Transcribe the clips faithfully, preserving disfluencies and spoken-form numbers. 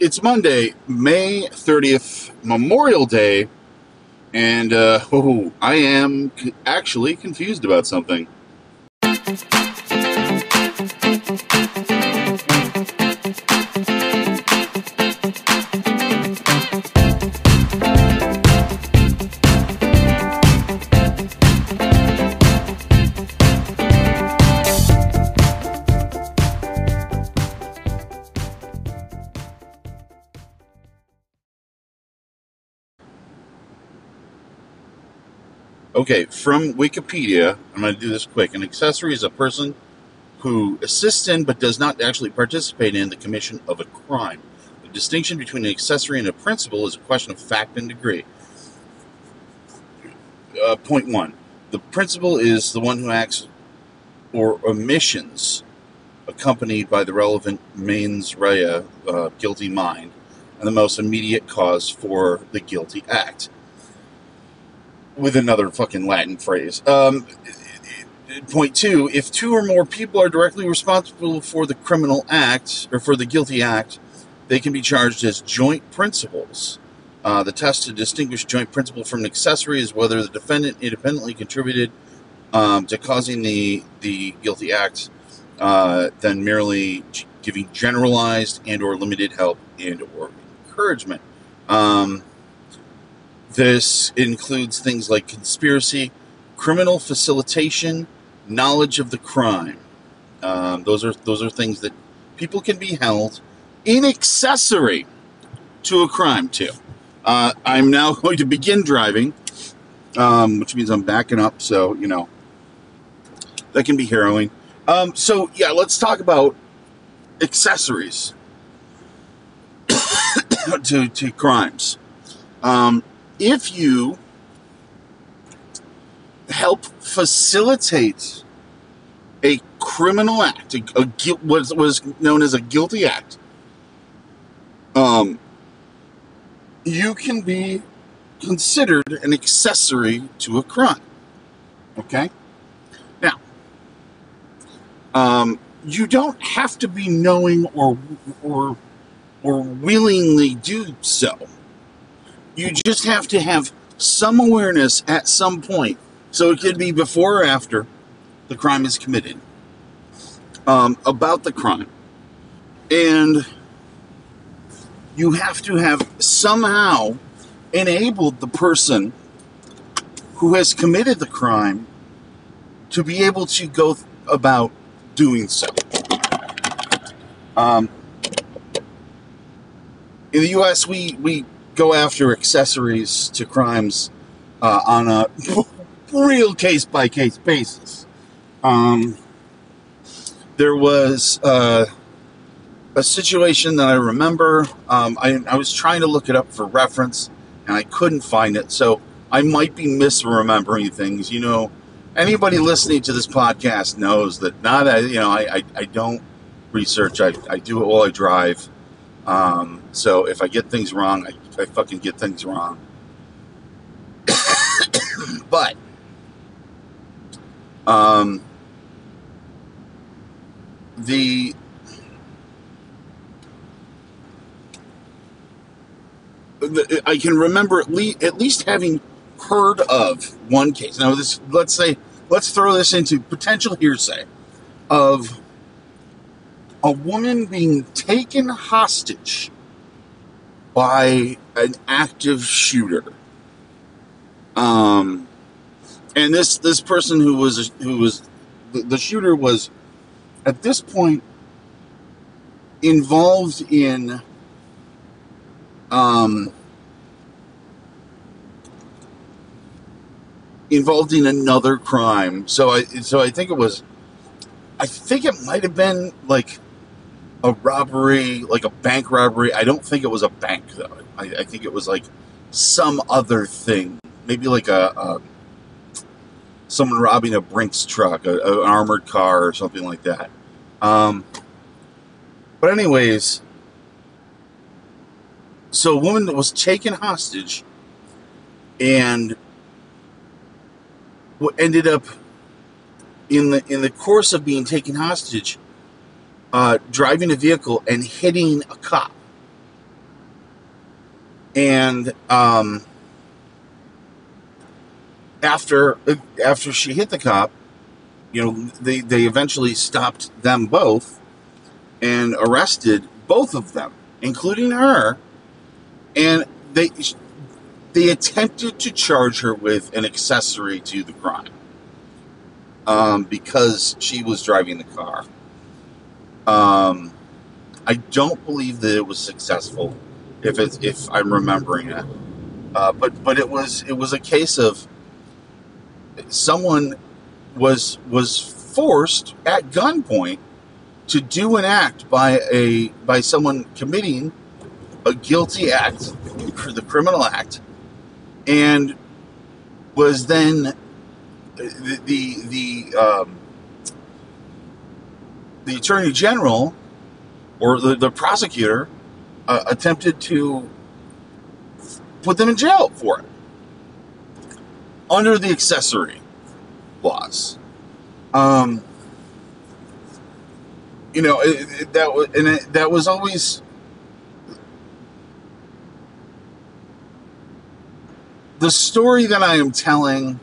It's Monday, May thirtieth, Memorial Day, and uh, oh, I am c actually confused about something. Okay, from Wikipedia, I'm going to do this quick. An accessory is a person who assists in but does not actually participate in the commission of a crime. The distinction between an accessory and a principal is a question of fact and degree. Uh, point one. The principal is the one who acts or omissions accompanied by the relevant mens rea, uh, guilty mind, and the most immediate cause for the guilty act. With another fucking Latin phrase. Um, point two, if two or more people are directly responsible for the criminal act, or for the guilty act, they can be charged as joint principals. Uh, the test to distinguish joint principal from an accessory is whether the defendant independently contributed um, to causing the, the guilty act uh, than merely giving generalized and or limited help and or encouragement. Um... This includes things like conspiracy, criminal facilitation, knowledge of the crime. Um, those are those are things that people can be held in accessory to a crime to. Uh, I'm now going to begin driving, um, which means I'm backing up. So you know that can be harrowing. Um, so yeah, let's talk about accessories to to crimes. Um, If you help facilitate a criminal act, a, a gu- what was known as a guilty act, um, you can be considered an accessory to a crime. Okay? Now, um, you don't have to be knowing or or or willingly do so. You just have to have some awareness at some point. So it could be before or after the crime is committed, um, about the crime. And you have to have somehow enabled the person who has committed the crime to be able to go about doing so. Um, in the U S, we... we go after accessories to crimes uh, on a real case-by-case basis. Um, there was uh, a situation that I remember. Um, I, I was trying to look it up for reference, and I couldn't find it, so I might be misremembering things. You know, anybody listening to this podcast knows that not. A, you know, I, I, I don't research. I, I do it while I drive. Um, so if I get things wrong, I I fucking get things wrong. But um, the the I can remember at least at least having heard of one case. Now this let's say let's throw this into potential hearsay of a woman being taken hostage by an active shooter, um, and this this person who was who was the, the shooter was at this point involved in um, involved in another crime. So I so I think it was I think it might have been like a robbery, like a bank robbery. I don't think it was a bank, though. I, I think it was, like, some other thing. Maybe, like, a, a someone robbing a Brinks truck, a, a, an armored car, or something like that. Um, but anyways, so a woman that was taken hostage and what ended up, in the, in the course of being taken hostage, Uh, driving a vehicle and hitting a cop And um, after after she hit the cop, you know, they, they eventually stopped them both and arrested both of them, including her. And they they attempted to charge her with an accessory to the crime um, because she was driving the car. Um, I don't believe that it was successful, if it's, if I'm remembering it. Uh, but but it was it was a case of someone was was forced at gunpoint to do an act by a by someone committing a guilty act, the criminal act, and was then the the the, um, the attorney general or the, the prosecutor uh, attempted to put them in jail for it under the accessory laws. Um, you know it, it, that was and it, that was always. The story that I am telling,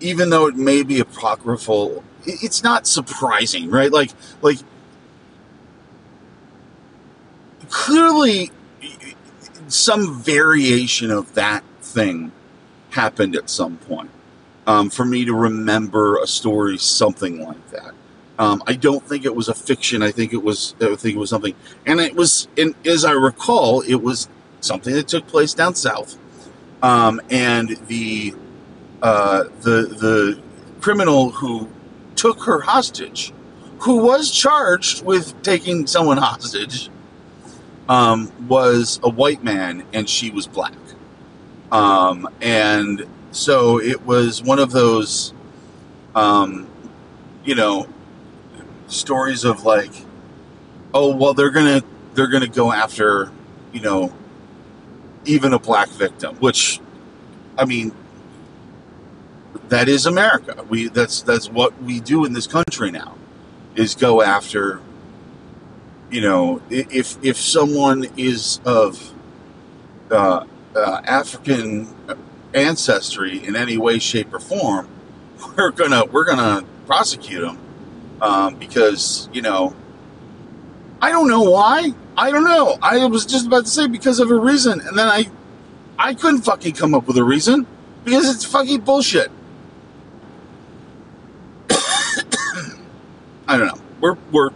even though it may be apocryphal, it's not surprising, right? Like, like clearly some variation of that thing happened at some point. Um, for me to remember a story, something like that. Um, I don't think it was a fiction. I think it was. I think it was something, and it was. And as I recall, it was something that took place down south. Um, and the, uh, the, the criminal who took her hostage, who was charged with taking someone hostage, um, was a white man and she was black. Um, and so it was one of those, um, you know, stories of like, oh, well, they're gonna, they're gonna go after, you know, even a black victim, which, I mean, that is America. We that's that's what we do in this country now, is go after, you know, if if someone is of uh, uh, African ancestry in any way, shape, or form, we're gonna we're gonna prosecute them um, because, you know, I don't know why. I don't know. I was just about to say because of a reason, and then I, I couldn't fucking come up with a reason because it's fucking bullshit. I don't know. We're we're,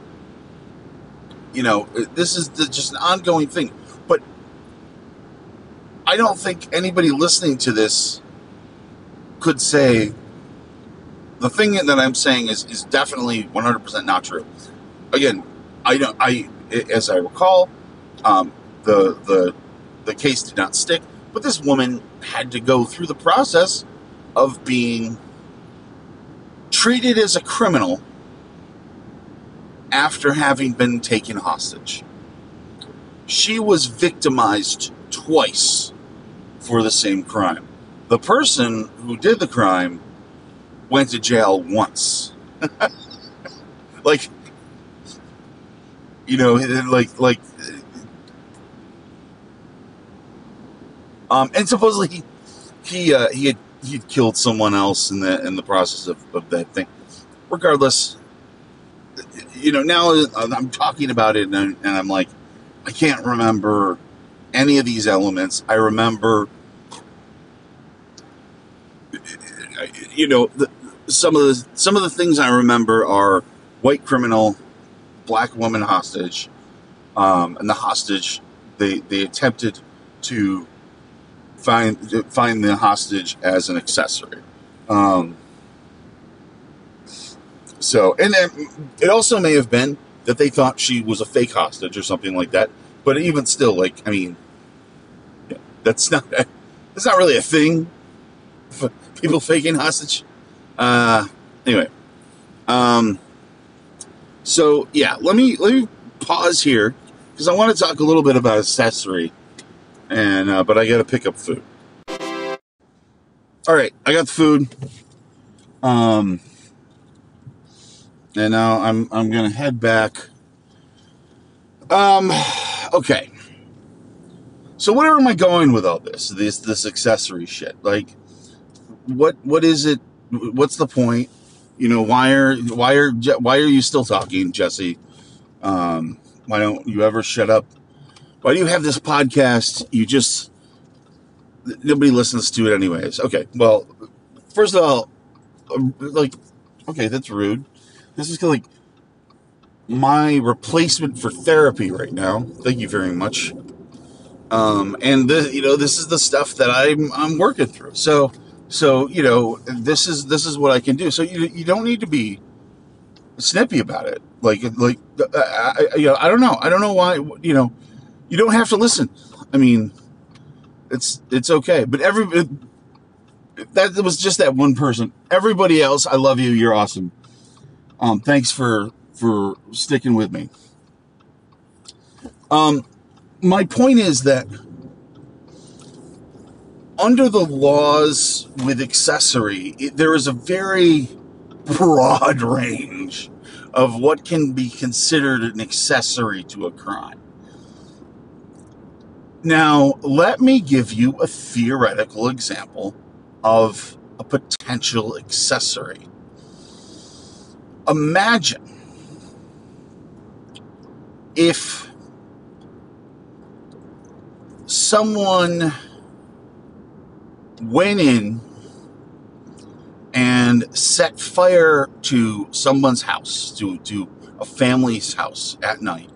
you know, this is the, just an ongoing thing. But I don't think anybody listening to this could say the thing that I'm saying is is definitely one hundred percent not true. Again, I don't. I. As I recall, um, the the the case did not stick, but this woman had to go through the process of being treated as a criminal after having been taken hostage. She was victimized twice for the same crime. The person who did the crime went to jail once. Like, you know, like, like, um, and supposedly he, he, uh, he had, he had killed someone else in the, in the process of, of that thing. Regardless, you know, now I'm talking about it and I'm, and I'm like, I can't remember any of these elements. I remember, you know, the, some of the, some of the things I remember are white criminal, black woman hostage, um, and the hostage, they, they attempted to find, to find the hostage as an accessory. Um, so, and then it also may have been that they thought she was a fake hostage or something like that. But even still, like, I mean, that's not, that's not really a thing for people faking hostage. Uh, anyway, um, So yeah, let me let me pause here because I want to talk a little bit about accessory, and uh, but I got to pick up food. All right, I got the food, um, and now I'm I'm gonna head back. Um, okay, So where am I going with all this, this, this accessory shit? Like, what, what is it? What's the point? You know, why are, why are, why are you still talking, Jesse? Um, why don't you ever shut up? Why do you have this podcast? You just, nobody listens to it anyways. Okay. Well, first of all, like, okay, that's rude. This is like my replacement for therapy right now. Thank you very much. Um, and the, you know, this is the stuff that I'm, I'm working through. So, so, you know, this is, this is what I can do. So you, you don't need to be snippy about it. Like, like, I, I, you know, I don't know. I don't know why, you know, you don't have to listen. I mean, it's, it's okay. But every, it, that was just that one person. Everybody else, I love you. You're awesome. Um, thanks for, for sticking with me. Um, my point is that under the laws with accessory, it, there is a very broad range of what can be considered an accessory to a crime. Now, let me give you a theoretical example of a potential accessory. Imagine if someone went in and set fire to someone's house, to, to a family's house at night,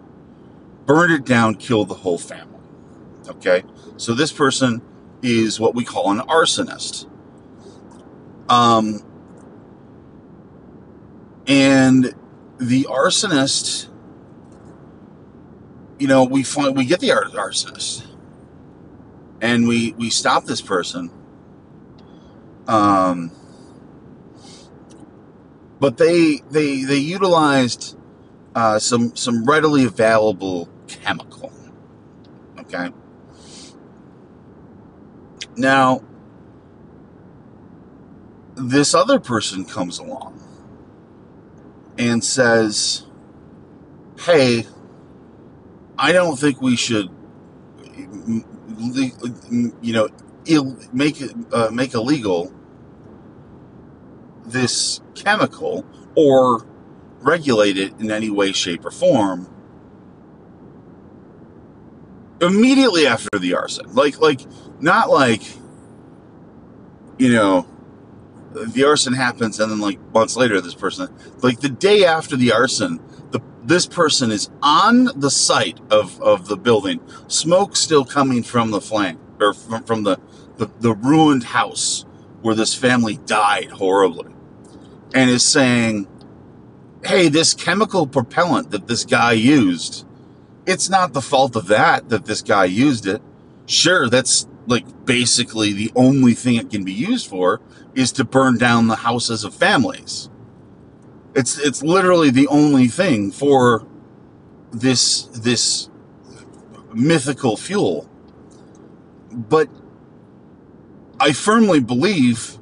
burned it down, killed the whole family. Okay? So this person is what we call an arsonist. Um, and the arsonist, you know, we find, we get the arsonist and we, we stop this person. Um, but they, they, they utilized, uh, some, some readily available chemical. Okay. Now, this other person comes along and says, hey, I don't think we should, you know, Ill, make uh, make illegal this chemical or regulate it in any way, shape, or form. Immediately after the arson, like like not like, you know, the arson happens and then like months later, this person, like the day after the arson, the this person is on the site of of the building, smoke still coming from the flame. Or from, from the, the, the ruined house where this family died horribly, and is saying, hey, this chemical propellant that this guy used, it's not the fault of that, that this guy used it. Sure, that's like basically the only thing it can be used for is to burn down the houses of families. It's, it's literally the only thing for this, this mythical fuel. But I firmly believe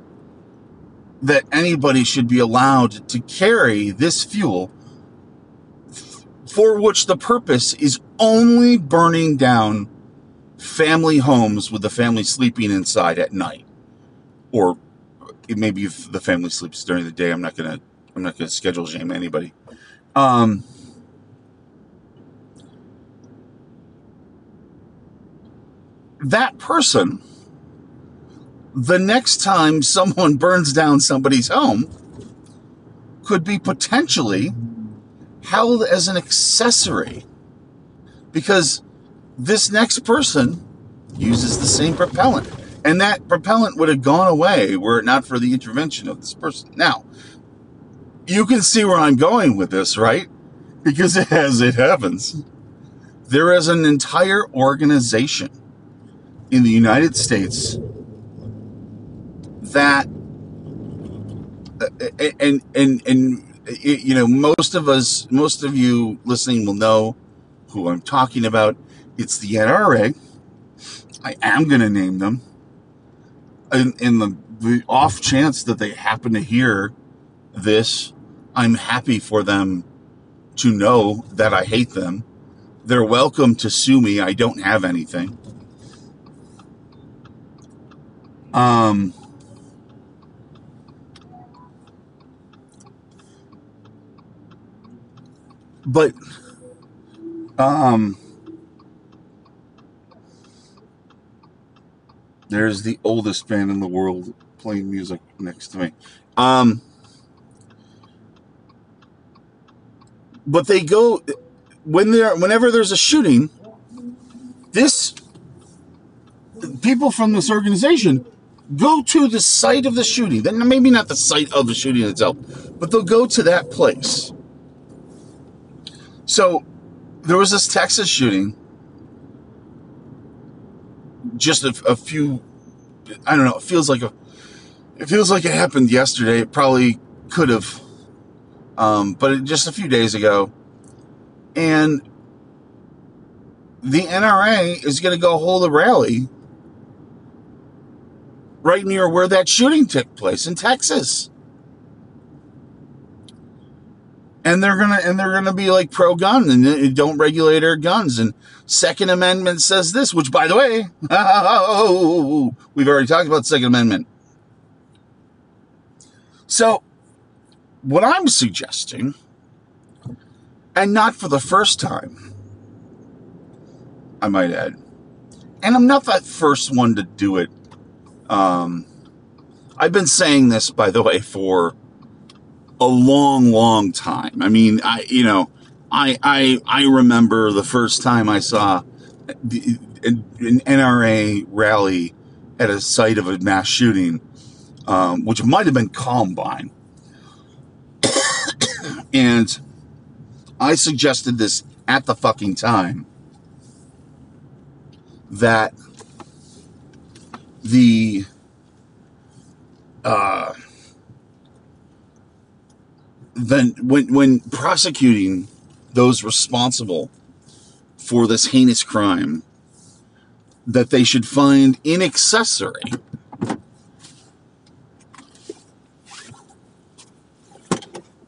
that anybody should be allowed to carry this fuel for which the purpose is only burning down family homes with the family sleeping inside at night. Or maybe if the family sleeps during the day, I'm not going to, I'm not going to schedule shame anybody. Um, That person, the next time someone burns down somebody's home, could be potentially held as an accessory because this next person uses the same propellant. And that propellant would have gone away were it not for the intervention of this person. Now, you can see where I'm going with this, right? Because as it happens, there is an entire organization in the United States that, and, and, and, you know, most of us, most of you listening will know who I'm talking about. It's the N R A. I am going to name them in, in the, the off chance that they happen to hear this. I'm happy for them to know that I hate them. They're welcome to sue me. I don't have anything. Um, but, um, there's the oldest band in the world playing music next to me. Um, but they go, when there, whenever there's a shooting, this, people from this organization go to the site of the shooting. Then maybe not the site of the shooting itself, but they'll go to that place. So there was this Texas shooting just a, a few, I don't know, it feels like a, it feels like it happened yesterday. It probably could have, um, but it, just a few days ago. And the N R A is going to go hold a rally right near where that shooting took place in Texas. And they're going to, and they're going to be like pro-gun and don't regulate our guns. And Second Amendment says this, which by the way, oh, we've already talked about the Second Amendment. So what I'm suggesting, and not for the first time, I might add, and I'm not that first one to do it. Um, I've been saying this, by the way, for a long, long time. I mean, I, you know, I, I, I remember the first time I saw the, an N R A rally at a site of a mass shooting, um, which might have been Columbine, and I suggested this at the fucking time, that the uh, then when when prosecuting those responsible for this heinous crime, that they should find in accessory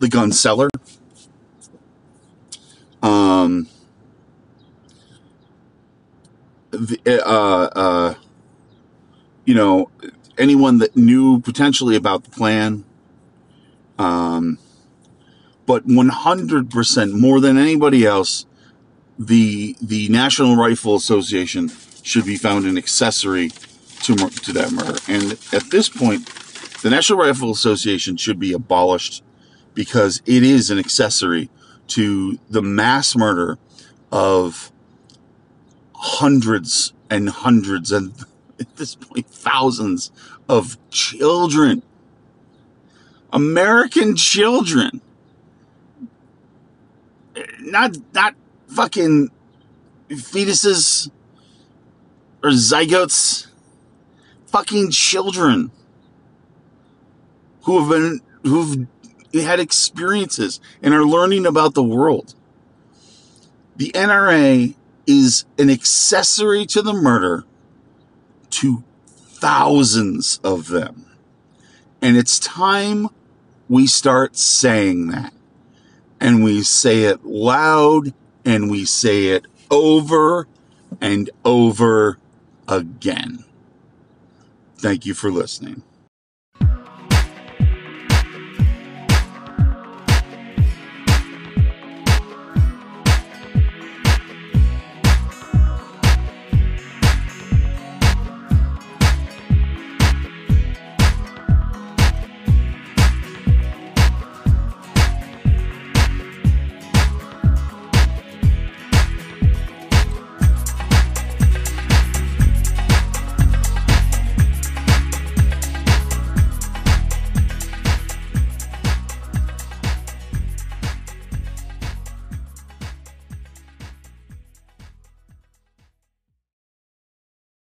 the gun seller, um, the uh uh. you know, anyone that knew potentially about the plan, um, but one hundred percent more than anybody else, the the National Rifle Association should be found an accessory to to that murder. And at this point, the National Rifle Association should be abolished because it is an accessory to the mass murder of hundreds and hundreds and at this point, thousands of children, American children, not, not fucking fetuses or zygotes, fucking children who have been, who've had experiences and are learning about the world. The N R A is an accessory to the murder to thousands of them. And it's time we start saying that. And we say it loud, and we say it over and over again. Thank you for listening.